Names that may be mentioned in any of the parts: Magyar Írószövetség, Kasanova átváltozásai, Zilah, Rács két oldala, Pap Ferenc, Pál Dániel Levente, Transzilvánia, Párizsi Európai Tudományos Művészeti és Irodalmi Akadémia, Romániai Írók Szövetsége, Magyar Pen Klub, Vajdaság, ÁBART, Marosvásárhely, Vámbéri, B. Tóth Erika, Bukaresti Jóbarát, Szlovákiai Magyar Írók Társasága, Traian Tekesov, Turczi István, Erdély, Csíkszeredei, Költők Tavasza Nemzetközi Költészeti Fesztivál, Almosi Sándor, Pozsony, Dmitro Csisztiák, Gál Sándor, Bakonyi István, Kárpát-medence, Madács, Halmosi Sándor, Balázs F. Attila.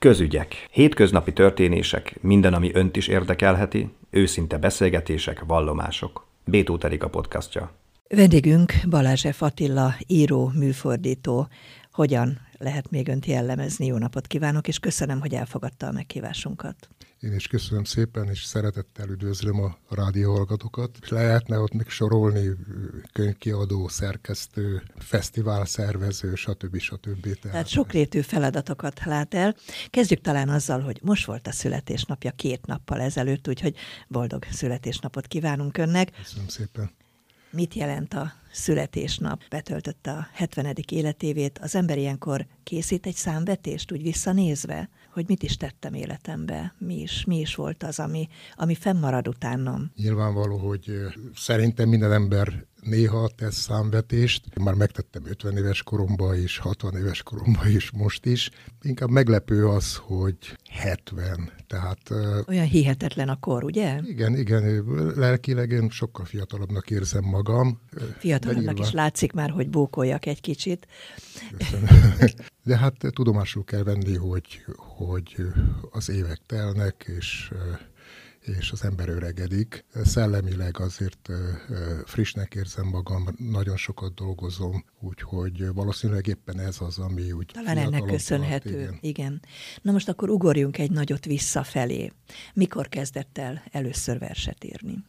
Közügyek. Hétköznapi történések, minden, ami önt is érdekelheti, őszinte beszélgetések, vallomások. B. Tóth Erika podcastja. Vendégünk Balázs F. Attila, író, műfordító. Hogyan lehet még önt jellemezni? Jó napot kívánok, és köszönöm, hogy elfogadta a meghívásunkat. Én is köszönöm szépen, és szeretettel üdvözlöm a rádióhallgatókat. Lehetne ott még sorolni könyvkiadó, szerkesztő, fesztiválszervező, stb. Stb. Tehát sokrétű feladatokat lát el. Kezdjük talán azzal, hogy most volt a születésnapja 2 nappal ezelőtt, úgyhogy boldog születésnapot kívánunk önnek. Köszönöm szépen. Mit jelent a születésnap? Betöltötte a 70. életévét. Az ember ilyenkor készít egy számvetést, úgy visszanézve, hogy mit is tettem életembe, mi is volt az, ami fennmarad utánom. Nyilvánvaló, hogy szerintem minden ember néha tesz számvetést. Én már megtettem 50 éves koromban is, 60 éves koromban is, most is. Inkább meglepő az, hogy 70. Tehát, olyan hihetetlen a kor, ugye? Igen. Lelkileg én sokkal fiatalabbnak érzem magam. Fiatalabbnak is látszik már, hogy bókoljak egy kicsit. Köszönöm. De hát tudomásul kell venni, hogy az évek telnek, és az ember öregedik. Szellemileg azért frissnek érzem magam, nagyon sokat dolgozom, úgyhogy valószínűleg éppen ez az, ami úgy... Talán ennek köszönhető, igen. Na most akkor ugorjunk egy nagyot visszafelé. Mikor kezdett el először verset írni?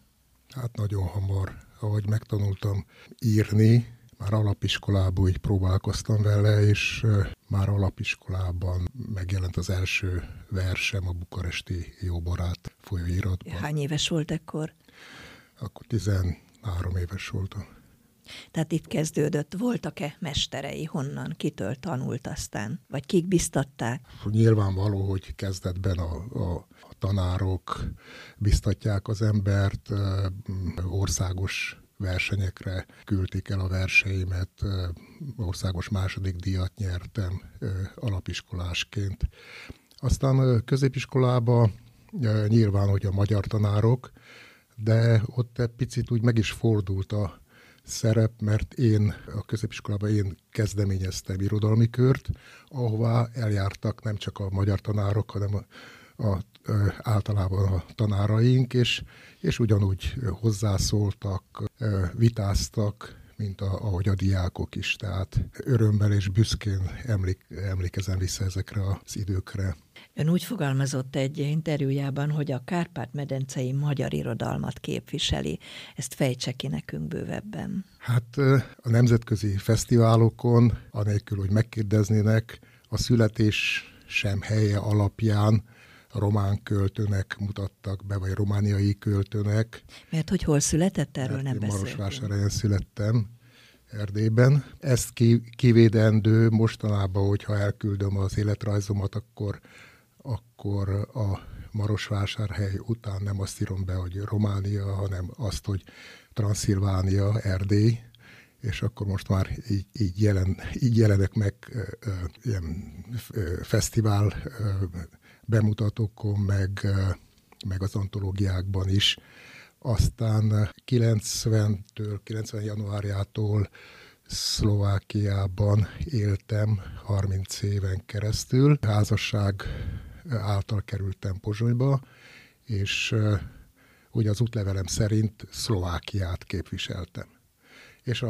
Hát nagyon hamar, ahogy megtanultam írni. Már alapiskolában így próbálkoztam vele, és már alapiskolában megjelent az első versem a Bukaresti Jóbarát folyóiratban. Hány éves volt ekkor? Akkor 13 éves voltam. Tehát itt kezdődött. Voltak-e mesterei? Honnan? Kitől tanult aztán? Vagy kik biztatták? Nyilvánvaló, hogy kezdetben a tanárok biztatják az embert, országos versenyekre küldték el a verseimet, országos második díjat nyertem alapiskolásként. Aztán középiskolában nyilván, hogy a magyar tanárok, de ott egy picit úgy meg is fordult a szerep, mert én a középiskolában kezdeményeztem irodalmi kört, ahová eljártak nem csak a magyar tanárok, hanem általában a tanáraink, és ugyanúgy hozzászóltak, vitáztak, mint ahogy a diákok is. Tehát örömmel és büszkén emlékezem vissza ezekre az időkre. Ön úgy fogalmazott egy interjújában, hogy a kárpát-medencei magyar irodalmat képviseli. Ezt fejtse ki nekünk bővebben. Hát a nemzetközi fesztiválokon, anélkül, hogy megkérdeznének, a születés sem helye alapján román költőnek mutattak be, vagy romániai költőnek. Mert hogy hol született, erről hát nem beszéltünk. Marosvásárhelyen születtem, Erdélyben. Ezt kivédendő mostanában, hogyha elküldöm az életrajzomat, akkor a Marosvásárhely után nem azt írom be, hogy Románia, hanem azt, hogy Transzilvánia, Erdély, és akkor most már így jelenek meg ilyen fesztivál bemutatókon, meg az antológiákban is. Aztán 90 januárjától Szlovákiában éltem 30 éven keresztül. Házasság által kerültem Pozsonyba, és ugye az útlevelem szerint Szlovákiát képviseltem. És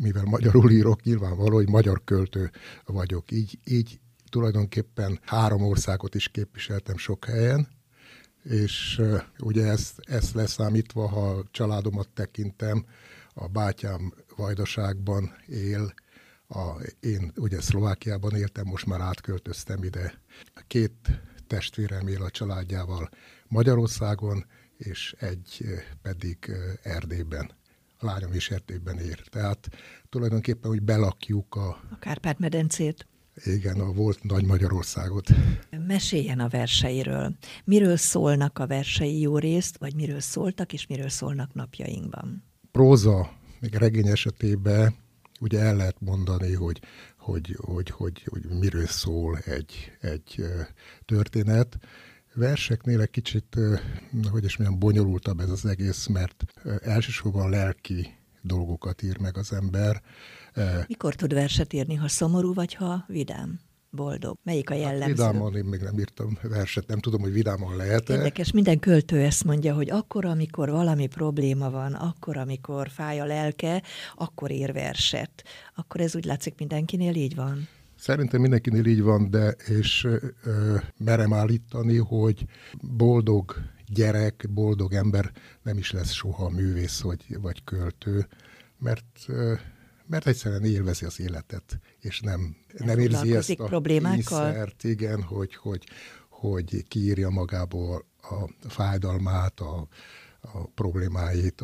mivel magyarul írok, nyilvánvaló, hogy magyar költő vagyok. Így tulajdonképpen 3 országot is képviseltem sok helyen, és ugye ezt leszámítva, ha családomat tekintem, a bátyám Vajdaságban él, én ugye Szlovákiában éltem, most már átköltöztem ide. 2 testvérem él a családjával Magyarországon, és 1 pedig Erdélyben. A lányom is Erdélyben él. Tehát tulajdonképpen, hogy belakjuk a Kárpát-medencét. Igen, a volt Nagy Magyarországot. Meséljen a verseiről. Miről szólnak a versei jó részt, vagy miről szóltak, és miről szólnak napjainkban? Próza, még regény esetében ugye el lehet mondani, hogy miről szól egy történet. Verseknél egy kicsit, hogy is milyen bonyolultabb ez az egész, mert elsősorban lelki dolgokat ír meg az ember. Mikor tud verset írni, ha szomorú vagy, ha vidám? boldog? Melyik a jellemző? Hát vidáman, én még nem írtam verset, nem tudom, hogy vidáman lehet-e. Érdekes, minden költő ezt mondja, hogy akkor, amikor valami probléma van, akkor, amikor fáj a lelke, akkor ír verset. Akkor ez úgy látszik mindenkinél így van? Szerintem mindenkinél így van, de és merem állítani, hogy boldog gyerek, boldog ember nem is lesz soha művész vagy költő, mert egyszerűen élvezi az életet, és nem érzi ezt a kényszert, igen, hogy kiírja magából a fájdalmát, a problémáit,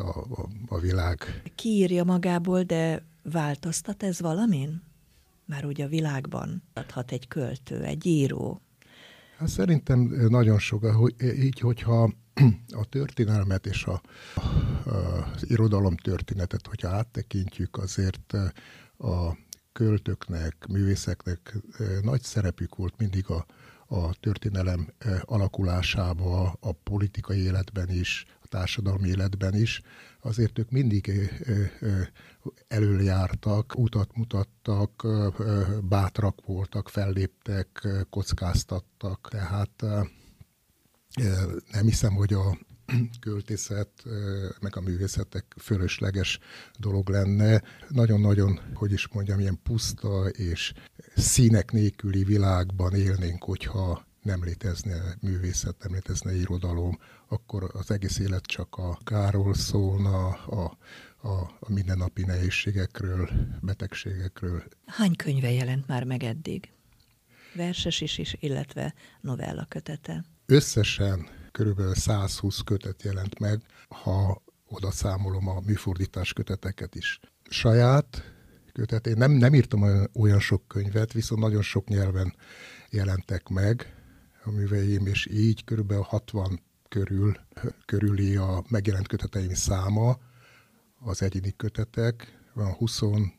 a világ. Kiírja magából, de változtat ez valamin? Már úgy a világban adhat egy költő, egy író. Hát szerintem nagyon sok, így, hogyha a történelmet és az irodalom történetet, hogyha áttekintjük, azért a költőknek, művészeknek nagy szerepük volt mindig a történelem alakulásába, a politikai életben is, a társadalmi életben is. Azért ők mindig előjártak, utat mutattak, bátrak voltak, felléptek, kockáztattak. Tehát nem hiszem, hogy a költészet meg a művészetek fölösleges dolog lenne. Nagyon-nagyon, hogy is mondjam, ilyen puszta és színek nélküli világban élnénk, hogyha nem létezne művészet, nem létezne irodalom, akkor az egész élet csak a kárról szólna, a mindennapi nehézségekről, betegségekről. Hány könyve jelent már meg eddig? Verses is, illetve novella kötete. Összesen körülbelül 120 kötet jelent meg, ha oda számolom a műfordítás köteteket is. Saját kötet, én nem írtam olyan sok könyvet, viszont nagyon sok nyelven jelentek meg a műveim, és így körülbelül 60 körüli a megjelent köteteim száma, az egyéni kötetek, van 22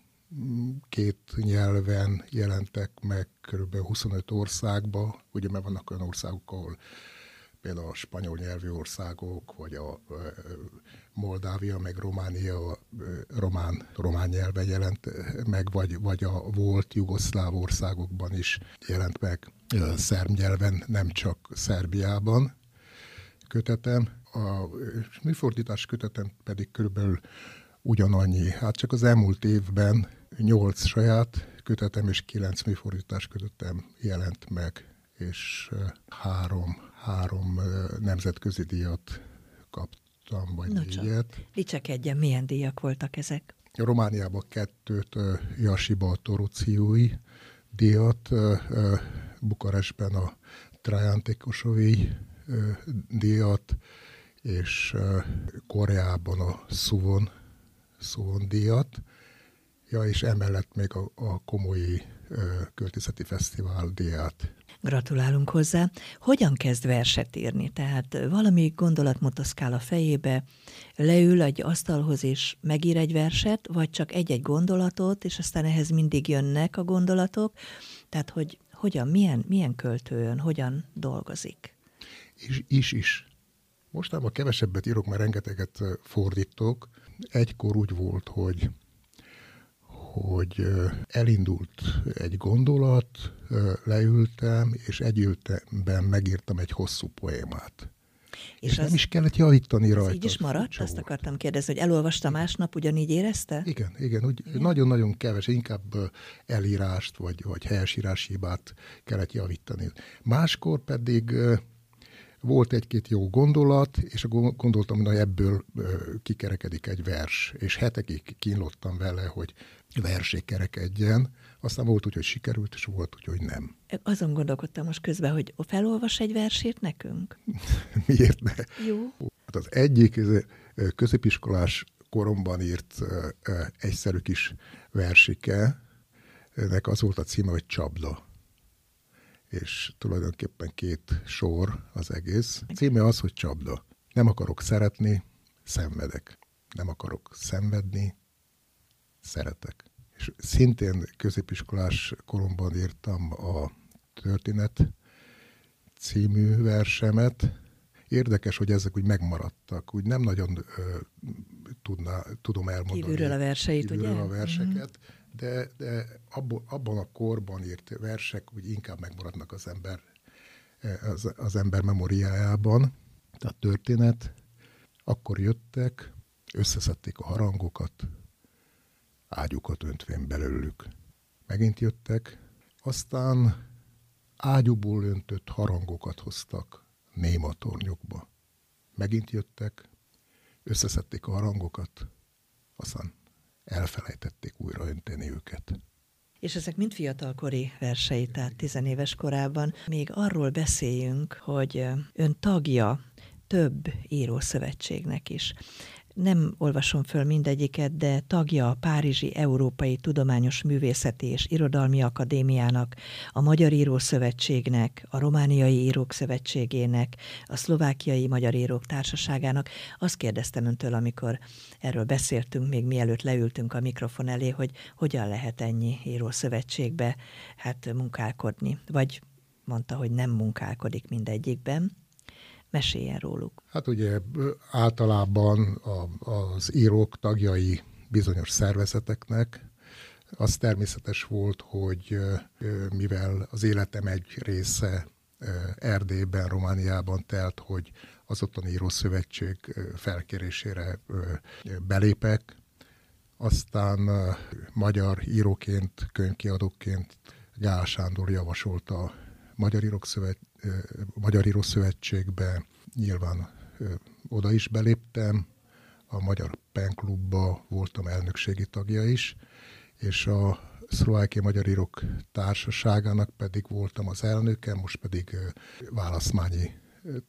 nyelven jelentek meg, körülbelül 25 országban, ugye mert vannak olyan országok, ahol például a spanyol nyelvű országok, vagy a Moldávia, meg Románia, román nyelven jelent meg, vagy a volt jugoszláv országokban is jelent meg szerb nyelven, nem csak Szerbiában kötetem. A műfordítás kötetem pedig körülbelül ugyanannyi. Hát csak az elmúlt évben 8 saját kötetem és 9 műfordítás kötetem jelent meg, és 3 nemzetközi díjat kaptam, vagy 4-et. Dicsekedjen, milyen díjak voltak ezek? Romániában 2-t, Jasiba a Toruciui díjat, Bukarestben a Traian Tekesovi díjat, és Koreában a Suvon díjat, ja, és emellett még a Komói Költészeti Fesztivál díját. Gratulálunk hozzá. Hogyan kezd verset írni? Tehát valami gondolat motoszkál a fejébe, leül egy asztalhoz és megír egy verset, vagy csak egy-egy gondolatot, és aztán ehhez mindig jönnek a gondolatok. Tehát, hogy hogyan, milyen költőn, hogyan dolgozik? És. Mostában kevesebbet írok, mert rengeteget fordítok. Egykor úgy volt, hogy elindult egy gondolat, leültem, és együltemben megírtam egy hosszú poémát. És nem is kellett javítani rajta. Így is maradt? Azt akartam kérdezni, hogy elolvasta másnap, ugyanígy érezte? Igen. Nagyon-nagyon keves, inkább elírást, vagy helyesírás hibát kellett javítani. Máskor pedig volt egy-két jó gondolat, és gondoltam, hogy ebből kikerekedik egy vers, és hetekig kínlottam vele, hogy versé kerekedjen. Aztán volt úgy, hogy sikerült, és volt úgy, hogy nem. Azon gondolkodtam most közben, hogy felolvas egy versét nekünk? Miért ne? Jó. Hát az egyik középiskolás koromban írt egyszerű kis versike, ennek az volt a címe, hogy Csapda. És tulajdonképpen 2 sor az egész. A címe az, hogy Csapda. Nem akarok szeretni, szenvedek. Nem akarok szenvedni, szeretek. És szintén középiskolás koromban írtam a Történet című versemet, Érdekes, hogy ezek úgy megmaradtak, úgy nem nagyon tudom elmondani. Kívülről a verseit, kívülről ugye? A verseket, de abban a korban írt versek úgy inkább megmaradnak az ember memóriájában, tehát történet. Akkor jöttek, összeszedték a harangokat, ágyukat öntvén belőlük. Megint jöttek, aztán ágyúból öntött harangokat hoztak néma tornyokba. Megint jöttek, összeszedték a harangokat, aztán elfelejtették újra önteni őket. És ezek mind fiatalkori versei, tehát 10 éves korában. Még arról beszéljünk, hogy ön tagja több írószövetségnek is. Nem olvasom föl mindegyiket, de tagja a Párizsi Európai Tudományos Művészeti és Irodalmi Akadémiának, a Magyar Írószövetségnek, a Romániai Írók Szövetségének, a Szlovákiai Magyar Írók Társaságának. Azt kérdeztem öntől, amikor erről beszéltünk, még mielőtt leültünk a mikrofon elé, hogy hogyan lehet ennyi írószövetségbe munkálkodni. Vagy mondta, hogy nem munkálkodik mindegyikben. Meséljen róluk. Hát ugye általában az írók tagjai bizonyos szervezeteknek. Az természetes volt, hogy mivel az életem egy része Erdélyben, Romániában telt, hogy az ottani írószövetség felkérésére belépek. Aztán magyar íróként, könyvkiadóként Gál Sándor javasolta a Magyar Írószövetségbe, nyilván oda is beléptem, a Magyar Pen Klubba voltam elnökségi tagja is, és a Szlovákiai Magyar Írók Társaságának pedig voltam az elnöke, most pedig választmányi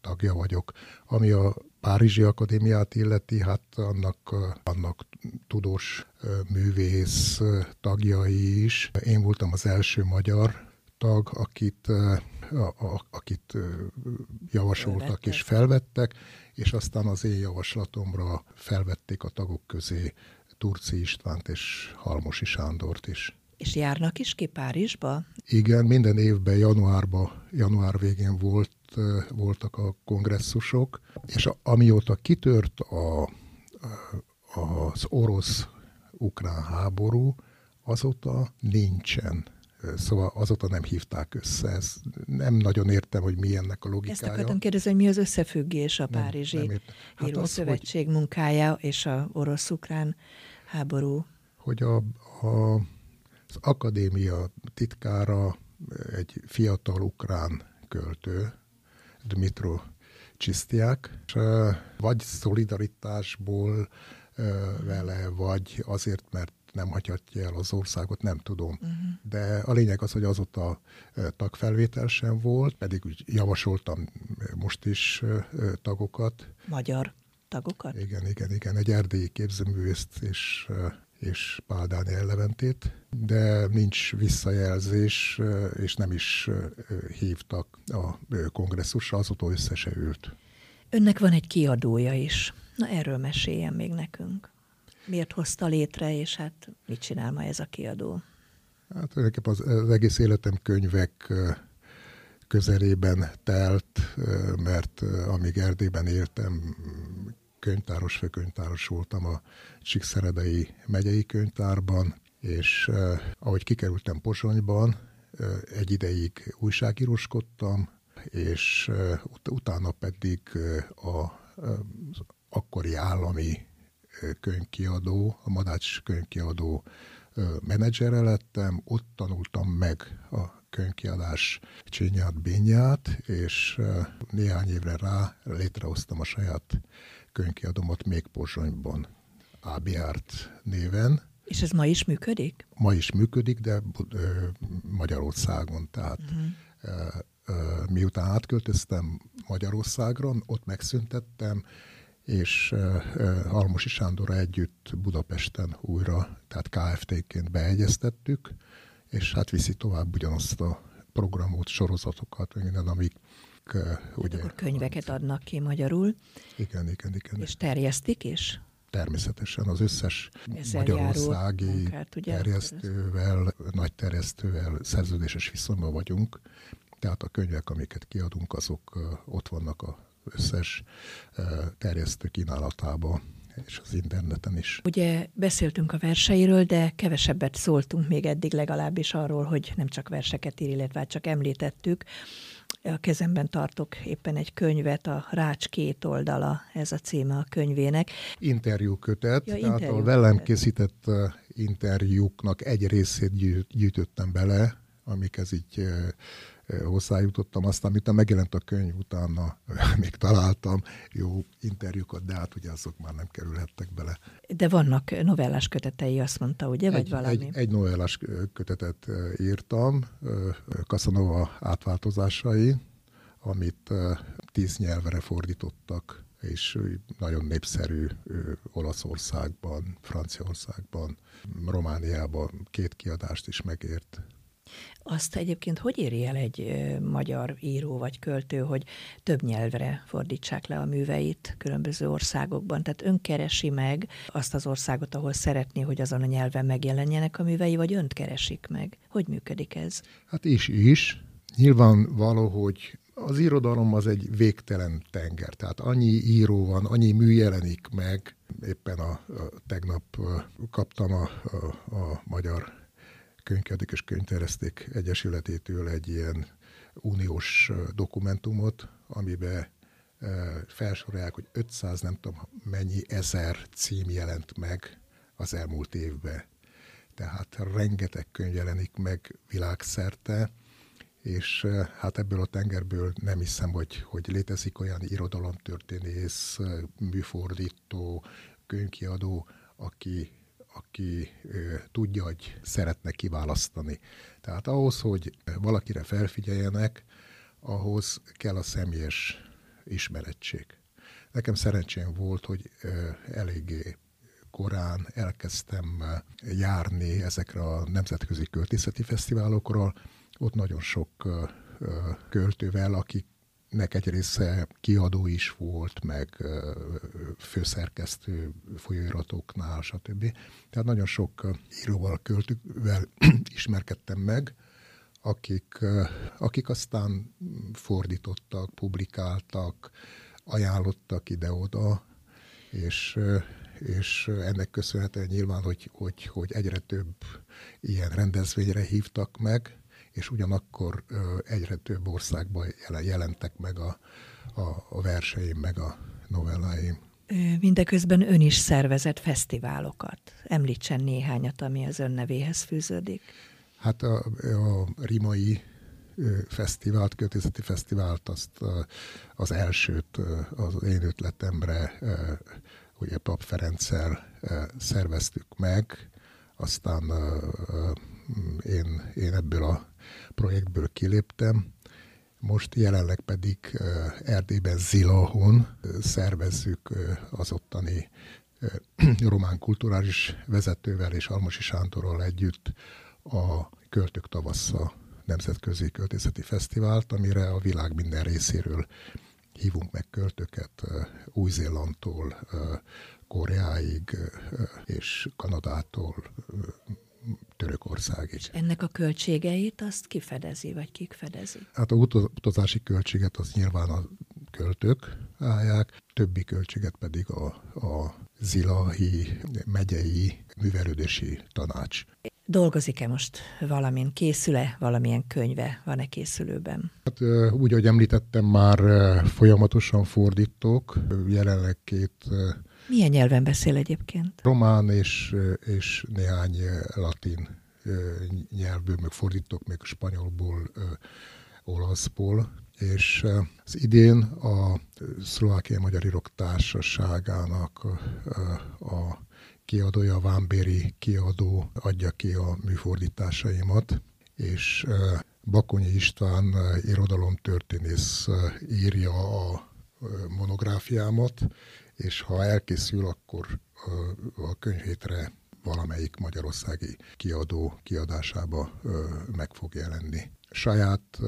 tagja vagyok. Ami a Párizsi Akadémiát illeti, hát annak tudós művész tagjai is. Én voltam az első magyar tag, akit javasoltak és felvettek, és aztán az én javaslatomra felvették a tagok közé Turczi Istvánt és Halmosi Sándort is. És járnak is ki Párizsba? Igen, minden évben január végén voltak a kongresszusok, és amióta kitört az orosz-ukrán háború, azóta nincsen. Szóval azóta nem hívták össze. Ezt nem nagyon értem, hogy mi ennek a logikája. Ezt akartam kérdezni, hogy mi az összefüggés a Párizsi Írószövetség munkája és a orosz-ukrán háború? Hogy az akadémia titkára egy fiatal ukrán költő, Dmitro Csisztiák, vagy szolidaritásból vele, vagy azért, mert nem hagyhatja el az országot, nem tudom. De a lényeg az, hogy azóta tagfelvétel sem volt, pedig úgy javasoltam most is tagokat. Magyar tagokat? Igen. Egy erdélyi képzőművészt és Pál Dániel Leventét, de nincs visszajelzés, és nem is hívtak a kongresszusra, azóta össze se ült. Önnek van egy kiadója is. Na, erről meséljen még nekünk. Miért hozta létre, és mit csinál ma ez a kiadó? Hát tulajdonképpen az egész életem könyvek közelében telt, mert amíg Erdélyben éltem, könyvtáros, főkönyvtáros voltam a Csíkszeredei megyei könyvtárban, és ahogy kikerültem Pozsonyban, egy ideig újságíróskodtam, és utána pedig az akkori állami könyvkiadó, a Madács könyvkiadó menedzsere lettem, ott tanultam meg a könyvkiadás csinyát, bínyát, és néhány évre rá létrehoztam a saját könyvkiadómat még Pozsonyban, ÁBART néven. És ez ma is működik? Ma is működik, de Magyarországon, tehát miután átköltöztem Magyarországra, ott megszüntettem, és Halmosi Sándorra együtt Budapesten újra, tehát Kft-ként beegyeztettük, és viszi tovább ugyanazt a programot, sorozatokat, minden, amik... Ugye, akkor könyveket adnak ki magyarul. Igen. És terjesztik is? Természetesen az összes magyarországi munkát, terjesztővel, nagy terjesztővel szerződéses viszonyban vagyunk, tehát a könyvek, amiket kiadunk, azok ott vannak a összes terjesztő kínálatába és az interneten is. Ugye beszéltünk a verseiről, de kevesebbet szóltunk még eddig legalábbis arról, hogy nem csak verseket ír, illetve csak említettük. A kezemben tartok éppen egy könyvet, a Rács két oldala, ez a címe a könyvének. Interjúkötet, tehát a velem készített interjúknak egy részét gyűjtöttem bele, amikhez így hozzájutottam, aztán miután megjelent a könyv, utána még találtam jó interjúkat, de hát ugye azok már nem kerülhettek bele. De vannak novellás kötetei, azt mondta, ugye? Vagy valami? Egy novellás kötetet írtam, Kasanova átváltozásai, amit 10 nyelvre fordítottak, és nagyon népszerű Olaszországban, Franciaországban, Romániában 2 kiadást is megért. Azt egyébként hogy éri el egy magyar író vagy költő, hogy több nyelvre fordítsák le a műveit különböző országokban? Tehát önkeresi meg azt az országot, ahol szeretné, hogy azon a nyelven megjelenjenek a művei, vagy önt keresik meg? Hogy működik ez? Hát is. Nyilvánvaló, hogy az irodalom az egy végtelen tenger. Tehát annyi író van, annyi mű jelenik meg. Éppen tegnap kaptam a Magyar Könyvkiadók és Könyvterjesztők Egyesületétől egy ilyen uniós dokumentumot, amiben felsorolják, hogy 500 nem tudom mennyi ezer cím jelent meg az elmúlt évben. Tehát rengeteg könyv jelenik meg világszerte, és hát ebből a tengerből nem hiszem, hogy létezik olyan irodalomtörténész, műfordító, könyvkiadó, aki tudja, hogy szeretne kiválasztani. Tehát ahhoz, hogy valakire felfigyeljenek, ahhoz kell a személyes ismerettség. Nekem szerencsém volt, hogy eléggé korán elkezdtem járni ezekre a nemzetközi költészeti fesztiválokra. Ott nagyon sok költővel, akiknek egy része kiadó is volt, meg főszerkesztő folyóiratoknál, stb. Tehát nagyon sok íróval, költővel ismerkedtem meg, akik aztán fordítottak, publikáltak, ajánlottak ide-oda, és ennek köszönhetően nyilván, hogy egyre több ilyen rendezvényre hívtak meg, és ugyanakkor egyre több országban jelentek meg a verseim, meg a novelláim. Mindeközben ön is szervezett fesztiválokat. Említsen néhányat, ami az ön nevéhez fűződik. Hát a Rimai fesztivált, költészeti fesztivált, azt az elsőt az én ötletemre, ugye Pap Ferenccel szerveztük meg, aztán én ebből a projektből kiléptem. Most jelenleg pedig Erdélyben, Zilahon szervezzük az ottani román kulturális vezetővel és Almosi Sándorral együtt a Költők Tavasza Nemzetközi Költészeti Fesztivált, amire a világ minden részéről hívunk meg költőket, Új-Zélandtól, Koreáig és Kanadától, Törökország is. Ennek a költségeit azt ki fedezi, vagy kik fedezik? Hát a utazási költséget az nyilván a költők állják, többi költséget pedig a Zilahi megyei művelődési tanács. Dolgozik-e most valamin? Készül-e valamilyen könyve? Van-e készülőben? Hát, úgy, ahogy említettem, már folyamatosan fordítok. Jelenleg 2... Milyen nyelven beszél egyébként? Román és néhány latin nyelvből, meg fordítok még spanyolból, olaszból, és az idén a Szlovákiai Magyar Írók Társaságának a kiadója, a Vámbéri kiadó adja ki a műfordításaimat, és Bakonyi István irodalomtörténész írja a monográfiámat, és ha elkészül, akkor a könyvhétre valamelyik magyarországi kiadó kiadásába meg fog jelenni. Saját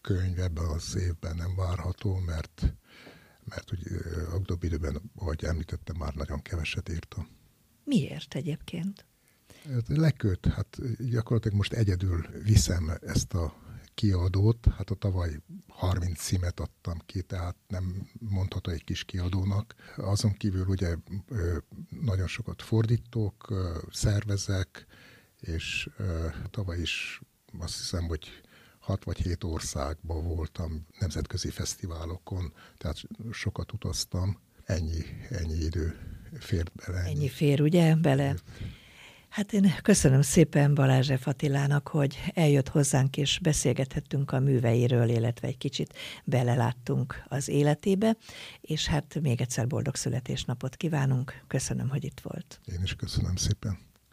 könyv ebben az évben nem várható, mert utóbbi időben, ahogy említettem, már nagyon keveset írtam. Miért egyébként? Leköt, hát gyakorlatilag most egyedül viszem ezt a kiadót, hát a tavaly 30 címet adtam ki, tehát nem mondható egy kis kiadónak. Azon kívül ugye nagyon sokat fordítok, szervezek, és tavaly is azt hiszem, hogy 6 vagy 7 országban voltam nemzetközi fesztiválokon, tehát sokat utaztam. Ennyi idő fér bele. Ennyi fér, ugye, bele? Hát én köszönöm szépen Balázs F. Attilának, hogy eljött hozzánk, és beszélgethettünk a műveiről, illetve egy kicsit beleláttunk az életébe, és hát még egyszer boldog születésnapot kívánunk. Köszönöm, hogy itt volt. Én is köszönöm szépen.